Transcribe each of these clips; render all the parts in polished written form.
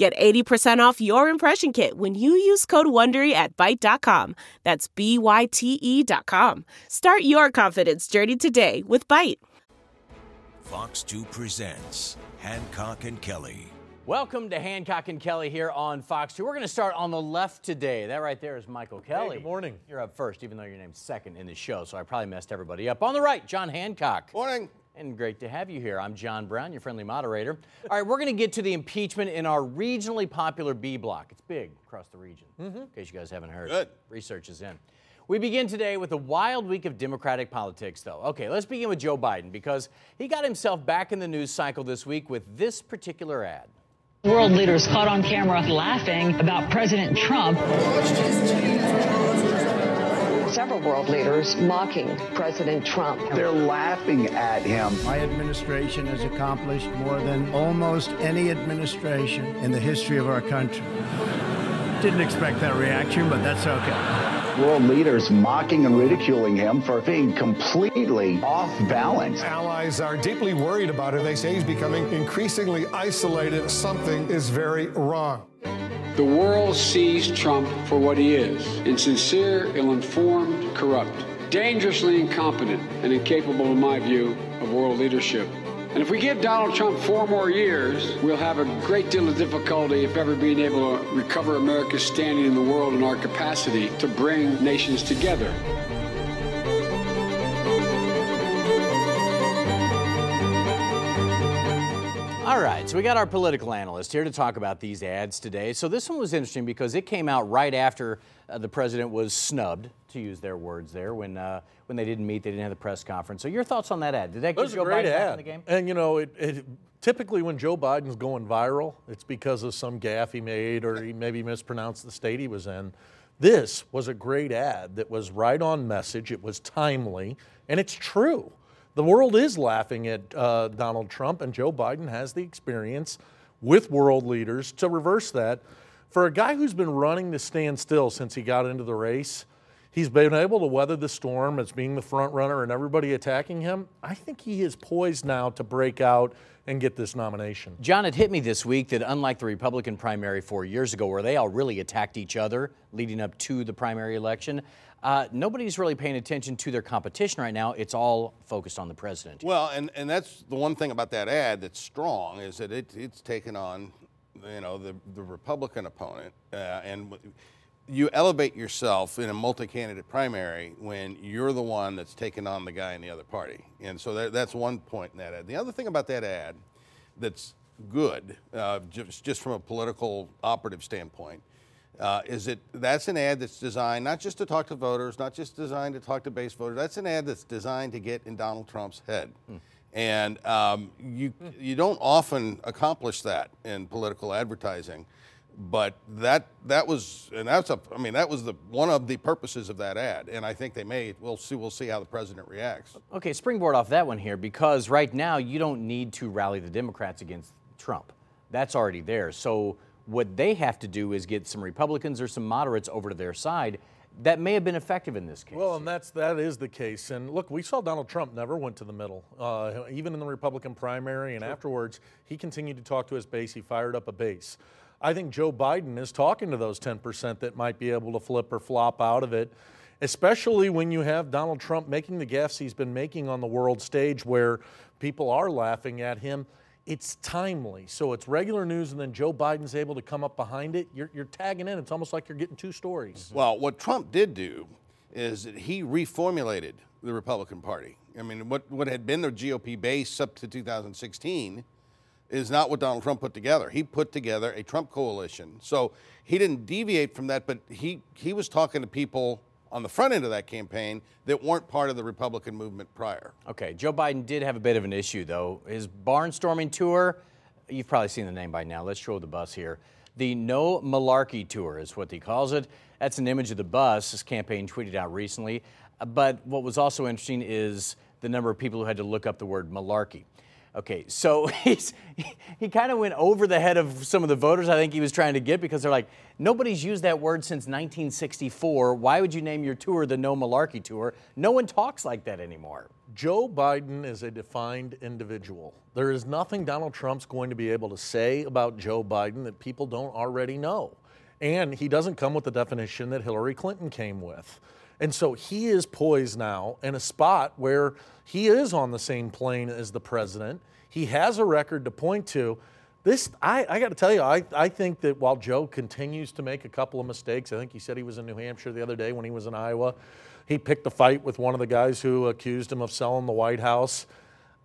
Get 80% off your impression kit when you use code WONDERY at Byte.com. That's BYTE.com. Start your confidence journey today with Byte. Fox 2 presents Hancock and Kelly. Welcome to Hancock and Kelly here on Fox 2. We're going to start on the left today. That right there is Michael Kelly. Hey, good morning. You're up first, even though your name's second in the show, so I probably messed everybody up. On the right, John Hancock. Morning. And great to have you here. I'm John Brown, your friendly moderator. All right, we're going to get to the impeachment in our regionally popular B block. It's big across the region, in case you guys haven't heard. Good. Research is in. We begin today with a wild week of Democratic politics, though. Okay, let's begin with Joe Biden, because he got himself back in the news cycle this week with this particular ad. World leaders caught on camera laughing about President Trump. Several world leaders mocking President Trump. They're laughing at him. My administration has accomplished more than almost any administration in the history of our country. Didn't expect that reaction, but that's okay. World leaders mocking and ridiculing him for being completely off balance. Allies are deeply worried about him. They say he's becoming increasingly isolated. Something is very wrong. The world sees Trump for what he is, insincere, ill-informed, corrupt, dangerously incompetent, and incapable, in my view, of world leadership. And if we give Donald Trump 4 more years, we'll have a great deal of difficulty, if ever, being able to recover America's standing in the world and our capacity to bring nations together. All right, so we got our political analyst here to talk about these ads today. So this one was interesting because it came out right after the president was snubbed, to use their words there, when they didn't meet, they didn't have the press conference. So your thoughts on that ad? Did that get Joe Biden back in the game? And, you know, it typically when Joe Biden's going viral, it's because of some gaffe he made or he maybe mispronounced the state he was in. This was a great ad that was right on message. It was timely, and it's true. The world is laughing at Donald Trump, and Joe Biden has the experience with world leaders to reverse that. For a guy who's been running to stand still since he got into the race, he's been able to weather the storm as being the front runner and everybody attacking him. I think he is poised now to break out and get this nomination. John, it hit me this week that unlike the Republican primary 4 years ago, where they all really attacked each other leading up to the primary election, nobody's really paying attention to their competition right now. It's all focused on the president. Well, and that's the one thing about that ad that's strong is that it's taken on, you know, the Republican opponent. And you elevate yourself in a multi-candidate primary when you're the one that's taken on the guy in the other party. And so that's one point in that ad. The other thing about that ad that's good, just from a political operative standpoint, that's an ad that's designed not just to talk to voters, not just designed to talk to base voters. That's an ad that's designed to get in Donald Trump's head. Mm. And you don't often accomplish that in political advertising, but that was the one of the purposes of that ad, and I think we'll see how the president reacts. Okay, springboard off that one here, because right now you don't need to rally the Democrats against Trump. That's already there. So what they have to do is get some Republicans or some moderates over to their side. That may have been effective in this case. Well, and that is the case. And look, we saw Donald Trump never went to the middle, even in the Republican primary. And afterwards, he continued to talk to his base. He fired up a base. I think Joe Biden is talking to those 10% that might be able to flip or flop out of it, especially when you have Donald Trump making the gaffes he's been making on the world stage where people are laughing at him. It's timely, so it's regular news, and then Joe Biden's able to come up behind it. You're tagging in. It's almost like you're getting two stories. Well, what Trump did do is that he reformulated the Republican Party. I mean, what had been the GOP base up to 2016 is not what Donald Trump put together. He put together a Trump coalition. So he didn't deviate from that, but he was talking to people on the front end of that campaign that weren't part of the Republican movement prior. Okay, Joe Biden did have a bit of an issue, though. His barnstorming tour, you've probably seen the name by now. Let's show the bus here. The No Malarkey Tour is what he calls it. That's an image of the bus his campaign tweeted out recently. But what was also interesting is the number of people who had to look up the word malarkey. Okay, so he kind of went over the head of some of the voters I think he was trying to get, because they're like, nobody's used that word since 1964. Why would you name your tour the No Malarkey Tour? No one talks like that anymore. Joe Biden is a defined individual. There is nothing Donald Trump's going to be able to say about Joe Biden that people don't already know. And he doesn't come with the definition that Hillary Clinton came with. And so he is poised now in a spot where he is on the same plane as the president. He has a record to point to. This, I got to tell you, I think that while Joe continues to make a couple of mistakes, I think he said he was in New Hampshire the other day when he was in Iowa. He picked a fight with one of the guys who accused him of selling the White House.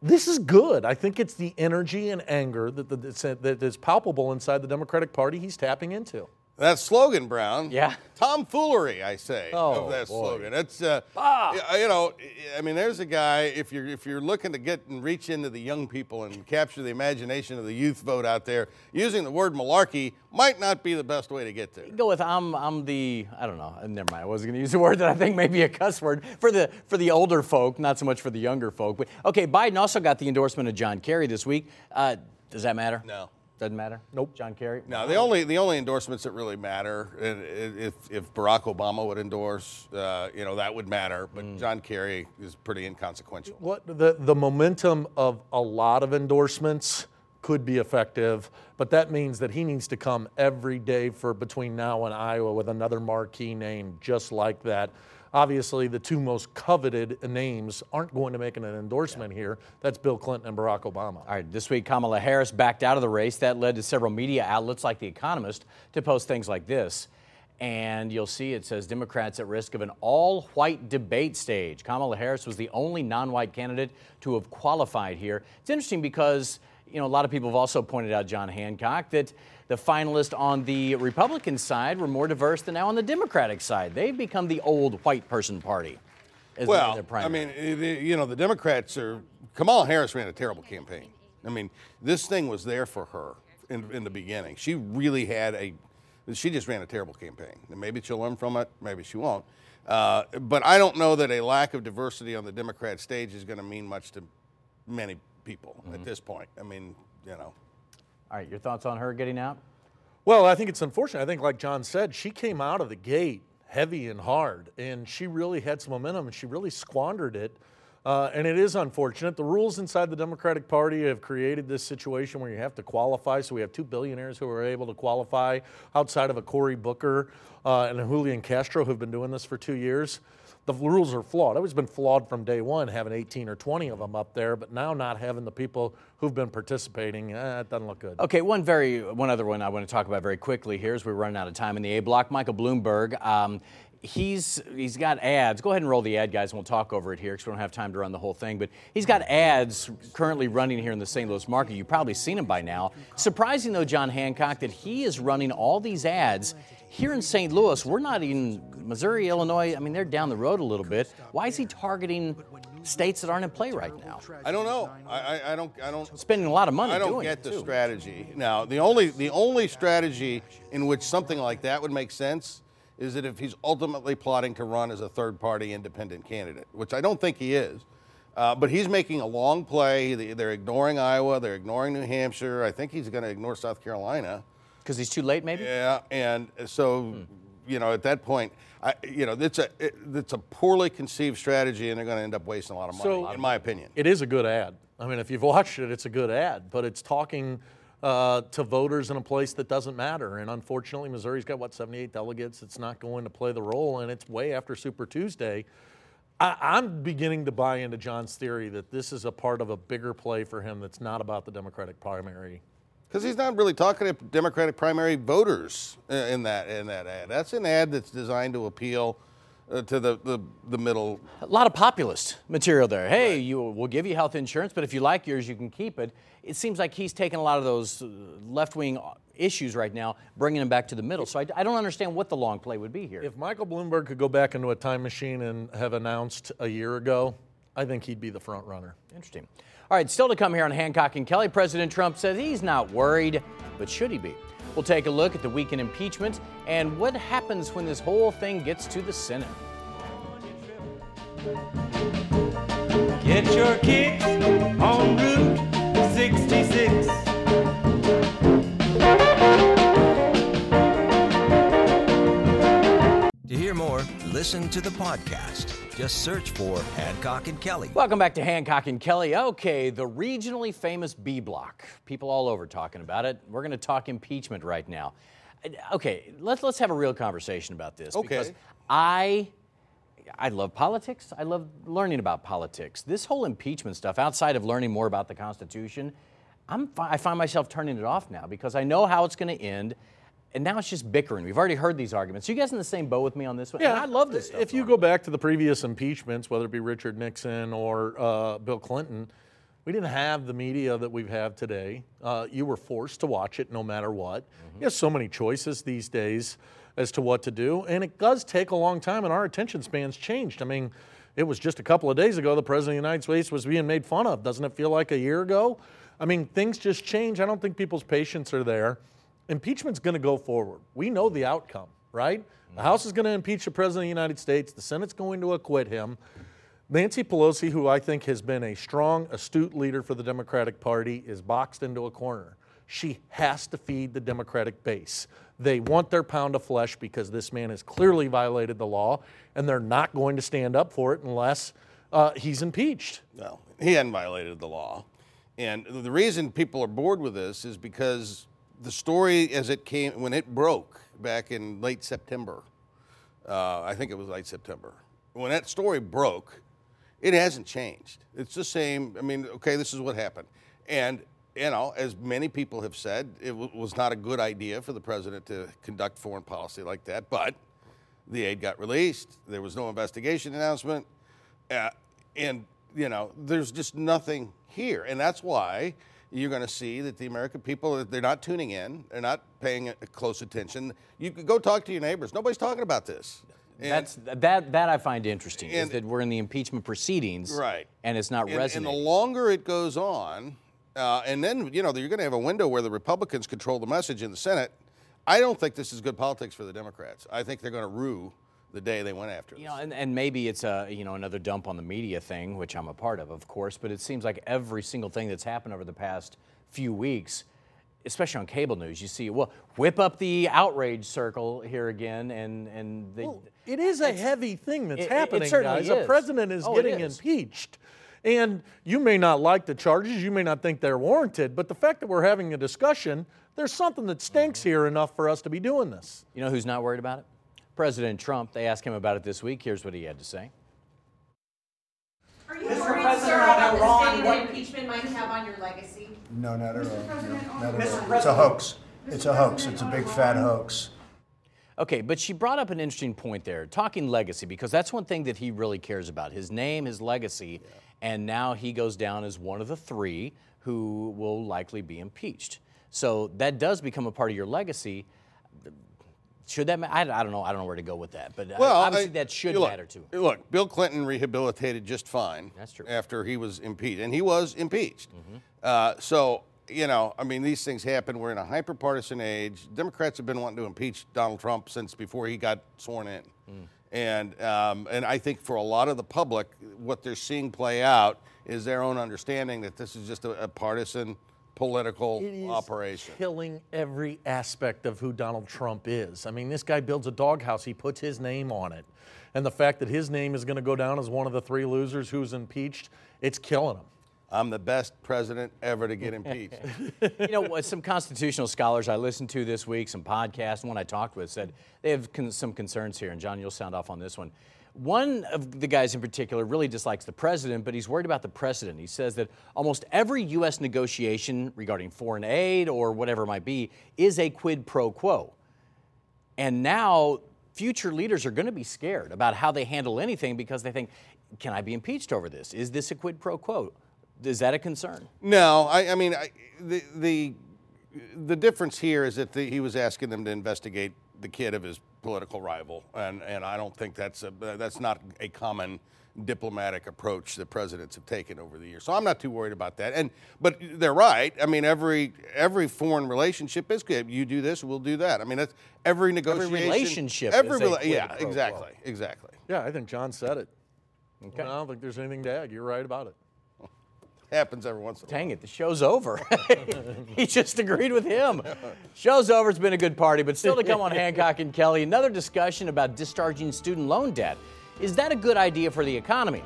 This is good. I think it's the energy and anger that is palpable inside the Democratic Party he's tapping into. That slogan, Brown. Yeah. Tomfoolery, I say. Oh, of that boy. Slogan. It's you know, I mean, there's a guy. If you're looking to get and reach into the young people and capture the imagination of the youth vote out there, using the word malarkey might not be the best way to get there. You can go with I don't know. Never mind. I wasn't going to use a word that I think may be a cuss word for the older folk, not so much for the younger folk. But okay, Biden also got the endorsement of John Kerry this week. Does that matter? No. Doesn't matter? Nope. John Kerry? No, the only endorsements that really matter, if Barack Obama would endorse, that would matter. But John Kerry is pretty inconsequential. What the momentum of a lot of endorsements could be effective, but that means that he needs to come every day for between now and Iowa with another marquee name just like that. Obviously, the two most coveted names aren't going to make an endorsement here. That's Bill Clinton and Barack Obama. All right, this week, Kamala Harris backed out of the race. That led to several media outlets like The Economist to post things like this. And you'll see it says Democrats at risk of an all-white debate stage. Kamala Harris was the only non-white candidate to have qualified here. It's interesting because, you know, a lot of people have also pointed out, John Hancock, that the finalists on the Republican side were more diverse than now on the Democratic side. They've become the old white person party. Well, I mean, the Democrats are... Kamala Harris ran a terrible campaign. I mean, this thing was there for her in the beginning. She really had a... She just ran a terrible campaign. And maybe she'll learn from it. Maybe she won't. But I don't know that a lack of diversity on the Democrat stage is going to mean much to many people at this point. I mean, you know... All right, your thoughts on her getting out? Well, I think it's unfortunate. I think, like John said, she came out of the gate heavy and hard, and she really had some momentum, and she really squandered it, and it is unfortunate. The rules inside the Democratic Party have created this situation where you have to qualify, so we have two billionaires who are able to qualify outside of a Cory Booker and a Julian Castro who've been doing this for 2 years. The rules are flawed. It's been flawed from day one, having 18 or 20 of them up there, but now not having the people who've been participating, it doesn't look good. Okay, one other one I want to talk about very quickly here as we're running out of time in the A block. Michael Bloomberg, he's got ads. Go ahead and roll the ad, guys, and we'll talk over it here because we don't have time to run the whole thing. But he's got ads currently running here in the St. Louis market. You've probably seen him by now. Surprising, though, John Hancock, that he is running all these ads here in St. Louis. We're not in Missouri, Illinois. I mean, they're down the road a little bit. Why is he targeting states that aren't in play right now? I don't know. I don't. Spending a lot of money. I don't get the strategy. Now, the only strategy in which something like that would make sense is that if he's ultimately plotting to run as a third-party independent candidate, which I don't think he is. But he's making a long play. They're ignoring Iowa. They're ignoring New Hampshire. I think he's going to ignore South Carolina. Because he's too late, maybe? Yeah, and so, at that point, it's a poorly conceived strategy, and they're going to end up wasting a lot of money, in my opinion. It is a good ad. I mean, if you've watched it, it's a good ad, but it's talking to voters in a place that doesn't matter. And unfortunately, Missouri's got, 78 delegates? It's not going to play the role, and it's way after Super Tuesday. I'm beginning to buy into John's theory that this is a part of a bigger play for him that's not about the Democratic primary. Because he's not really talking to Democratic primary voters in that ad. That's an ad that's designed to appeal to the middle. A lot of populist material there. Hey, right. We'll give you health insurance, but if you like yours, you can keep it. It seems like he's taking a lot of those left-wing issues right now, bringing them back to the middle. So I don't understand what the long play would be here. If Michael Bloomberg could go back into a time machine and have announced a year ago, I think he'd be the front runner. Interesting. All right, still to come here on Hancock and Kelly, President Trump says he's not worried, but should he be? We'll take a look at the week in impeachment and what happens when this whole thing gets to the Senate. Get your kicks on Route 66. To hear more, listen to the podcast. Just search for Hancock and Kelly. Welcome back to Hancock and Kelly. Okay, the regionally famous B block. People all over talking about it. We're going to talk impeachment right now. Okay, let's have a real conversation about this. Okay. Because I love politics. I love learning about politics. This whole impeachment stuff, outside of learning more about the Constitution, I find myself turning it off now because I know how it's going to end. And now it's just bickering. We've already heard these arguments. You guys in the same boat with me on this one? Yeah, and I love this stuff. If you go back to the previous impeachments, whether it be Richard Nixon or Bill Clinton, we didn't have the media that we have today. You were forced to watch it no matter what. Mm-hmm. You have so many choices these days as to what to do, and it does take a long time, and our attention spans changed. I mean, it was just a couple of days ago the President of the United States was being made fun of. Doesn't it feel like a year ago? I mean, things just change. I don't think people's patience are there. Impeachment's going to go forward. We know the outcome, right? The House is going to impeach the President of the United States. The Senate's going to acquit him. Nancy Pelosi, who I think has been a strong, astute leader for the Democratic Party, is boxed into a corner. She has to feed the Democratic base. They want their pound of flesh because this man has clearly violated the law, and they're not going to stand up for it unless he's impeached. No, he hadn't violated the law. And the reason people are bored with this is because the story as it came, when it broke back in late September, I think it was late September, when that story broke, it hasn't changed. It's the same. I mean, okay, this is what happened. And, you know, as many people have said, it was not a good idea for the president to conduct foreign policy like that, but the aid got released. There was no investigation announcement. And, you know, there's just nothing here. And that's why you're going to see that the American people, they're not tuning in. They're not paying close attention. You could go talk to your neighbors. Nobody's talking about this. And That I find interesting, is that we're in the impeachment proceedings, right, and it's not resonating. And the longer it goes on, and then, you know, you're going to have a window where the Republicans control the message in the Senate. I don't think this is good politics for the Democrats. I think they're going to rue the day they went after this. You know, and maybe it's another dump on the media thing, which I'm a part of course, but it seems like every single thing that's happened over the past few weeks, especially on cable news, you see, well, whip up the outrage circle here again, and they, well, it is a heavy thing that's happening, it guys. The president is getting impeached. And you may not like the charges, you may not think they're warranted, but the fact that we're having a discussion, there's something that stinks here enough for us to be doing this. You know who's not worried about it? President Trump. They asked him about it this week. Here's what he had to say. Are you worried, sir, about the stain that impeachment might have on your legacy? No, not at all. Not at all. It's a hoax. It's a big, fat hoax. Okay, but she brought up an interesting point there, talking legacy, because that's one thing that he really cares about, his name, his legacy, and now he goes down as one of the three who will likely be impeached. So that does become a part of your legacy. Should that matter? I don't know. I don't know where to go with that. But well, obviously that should matter to him. Look, Bill Clinton rehabilitated just fine. That's true. After he was impeached. And he was impeached. Mm-hmm. So, you know, I mean, these things happen. We're in a hyper-partisan age. Democrats have been wanting to impeach Donald Trump since before he got sworn in. Mm. And I think for a lot of the public, what they're seeing play out is their own understanding that this is just a partisan political operation. It is killing every aspect of who Donald Trump is. I mean, this guy builds a doghouse. He puts his name on it. And the fact that his name is going to go down as one of the three losers who's impeached, it's killing him. I'm the best president ever to get impeached. You know, some constitutional scholars I listened to this week, some podcasts, one I talked with said they have some concerns here. And, John, you'll sound off on this one. One of the guys in particular really dislikes the president, but he's worried about the precedent. He says that almost every U.S. negotiation regarding foreign aid or whatever it might be is a quid pro quo. And now future leaders are going to be scared about how they handle anything because they think, can I be impeached over this? Is this a quid pro quo? Is that a concern? No. I mean, the difference here is that he was asking them to investigate the kid of his political rival, and I don't think that's not a common diplomatic approach that presidents have taken over the years. So I'm not too worried about that. But they're right. I mean, every foreign relationship is good. You do this, we'll do that. I mean, that's every negotiation. Every relationship. Yeah, exactly. Exactly. Yeah, I think John said it. Okay. Well, I don't think there's anything to add. You're right about it. Happens every once in a while. Dang it, the show's over. He just agreed with him. Show's over. It's been a good party, but still to come on Hancock and Kelly, another discussion about discharging student loan debt. Is that a good idea for the economy?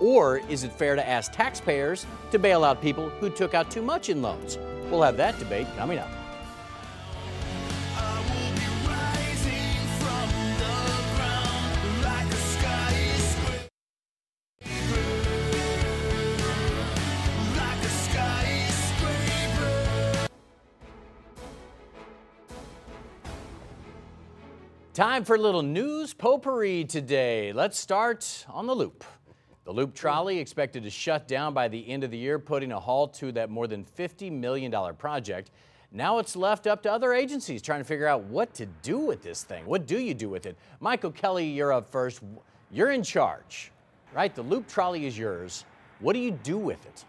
Or is it fair to ask taxpayers to bail out people who took out too much in loans? We'll have that debate coming up. Time for a little news potpourri today. Let's start on the Loop. The Loop Trolley expected to shut down by the end of the year, putting a halt to that more than $50 million project. Now it's left up to other agencies trying to figure out what to do with this thing. What do you do with it? Michael Kelly, you're up first. You're in charge, right? The Loop Trolley is yours. What do you do with it?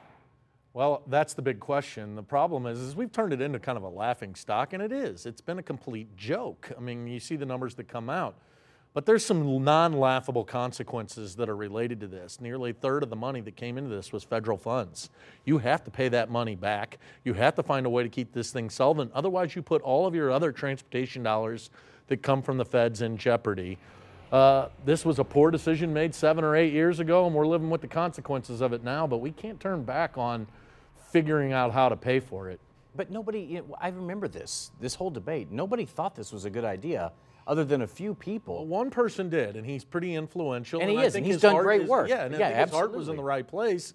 Well, that's the big question. The problem is we've turned it into kind of a laughing stock, and it is. It's been a complete joke. I mean, you see the numbers that come out. But there's some non-laughable consequences that are related to this. Nearly a third of the money that came into this was federal funds. You have to pay that money back. You have to find a way to keep this thing solvent. Otherwise, you put all of your other transportation dollars that come from the feds in jeopardy. This was a poor decision made 7 or 8 years ago, and we're living with the consequences of it now. But we can't turn back on figuring out how to pay for it. But I remember this whole debate. Nobody thought this was a good idea other than a few people. Well, one person did, and he's pretty influential. And I think he's done great work. Yeah, and I think his heart was in the right place.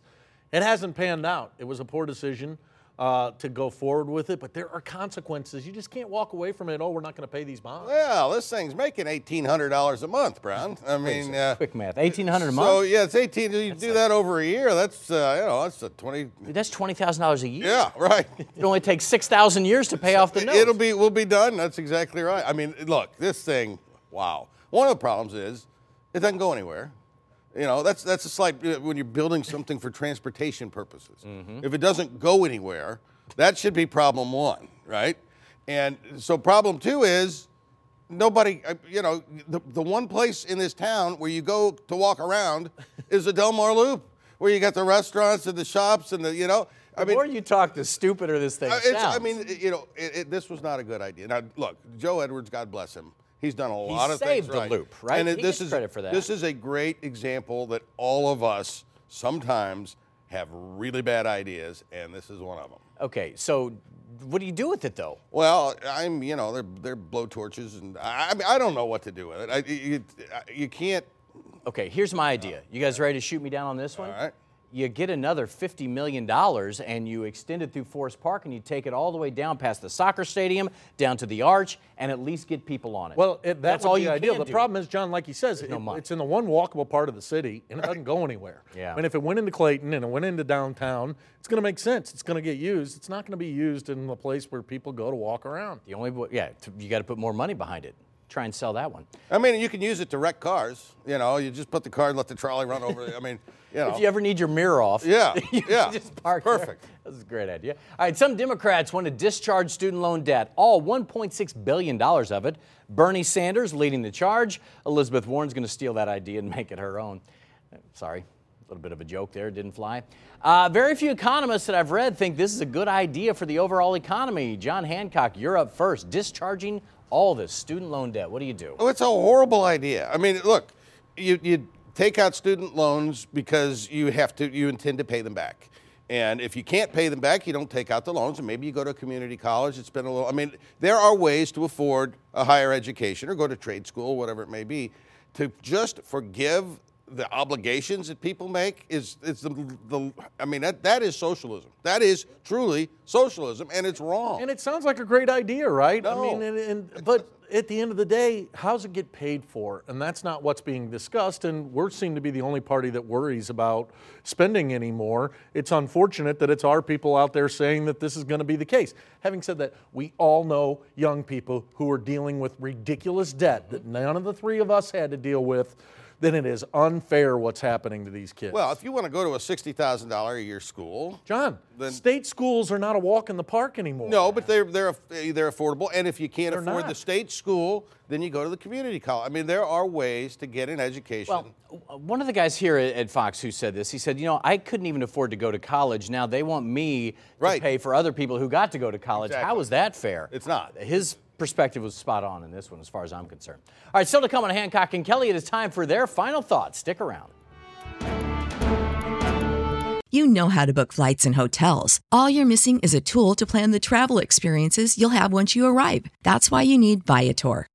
It hasn't panned out. It was a poor decision to go forward with it, but there are consequences. You just can't walk away from it. Oh, we're not going to pay these bonds. Well, this thing's making $1,800 a month, Brown. I mean, quick math, $1,800 a month. So yeah, it's 18. You do that over a year. That's that's $20. That's $20,000 a year. Yeah, right. It only takes 6,000 years to pay off the note. We'll be done. That's exactly right. I mean, look, this thing. Wow. One of the problems is it doesn't go anywhere. You know, that's a slight, when you're building something for transportation purposes. Mm-hmm. If it doesn't go anywhere, that should be problem one, right? And so problem two is nobody, the one place in this town where you go to walk around is the Del Mar Loop, where you got the restaurants and the shops and the more you talk, the stupider this thing sounds. This was not a good idea. Now, look, Joe Edwards, God bless him. He's done a lot of things right. He saved the Loop, right? And this is credit for that. This is a great example that all of us sometimes have really bad ideas, and this is one of them. Okay, so what do you do with it, though? Well, I'm, they're blowtorches, and I don't know what to do with it. You can't. Okay, here's my idea. You guys ready to shoot me down on this one? All right. You get another $50 million and you extend it through Forest Park and you take it all the way down past the soccer stadium, down to the arch, and at least get people on it. Well, that's all you can do. The problem is, John, like he says, it's in the one walkable part of the city and it doesn't go anywhere. Yeah. And if it went into Clayton and it went into downtown, it's going to make sense. It's going to get used. It's not going to be used in the place where people go to walk around. The only way, you got to put more money behind it. Try and sell that one. I mean, you can use it to wreck cars. You just put the car and let the trolley run over it. I mean, If you ever need your mirror off, you just park there. Perfect. That's a great idea. All right, some Democrats want to discharge student loan debt, all $1.6 billion of it. Bernie Sanders leading the charge. Elizabeth Warren's going to steal that idea and make it her own. Sorry, a little bit of a joke there. Didn't fly. Very few economists that I've read think this is a good idea for the overall economy. John Hancock, you're up first. Discharging all this student loan debt. What do you do? Oh, it's a horrible idea. I mean, look, you take out student loans because you intend to pay them back. And if you can't pay them back, you don't take out the loans, and maybe you go to a community college. It's been there are ways to afford a higher education or go to trade school, whatever it may be. To just forgive the obligations that people make that is socialism. That is truly socialism, and it's wrong. And it sounds like a great idea, right? No. But at the end of the day, how's it get paid for? And that's not what's being discussed, and we seem to be the only party that worries about spending anymore. It's unfortunate that it's our people out there saying that this is going to be the case. Having said that, we all know young people who are dealing with ridiculous debt that none of the three of us had to deal with. then it is unfair what's happening to these kids. Well, if you want to go to a $60,000 a year school, John, then state schools are not a walk in the park anymore. No, but they're affordable. And if you can't afford the state school, then you go to the community college. I mean, there are ways to get an education. Well, one of the guys here at Fox who said this, he said, you know, I couldn't even afford to go to college. Now they want me to pay for other people who got to go to college. Exactly. How is that fair? It's not. His perspective was spot on in this one, as far as I'm concerned. All right, still to come on Hancock and Kelly, it is time for their final thoughts. Stick around. You know how to book flights and hotels. All you're missing is a tool to plan the travel experiences you'll have once you arrive. That's why you need Viator.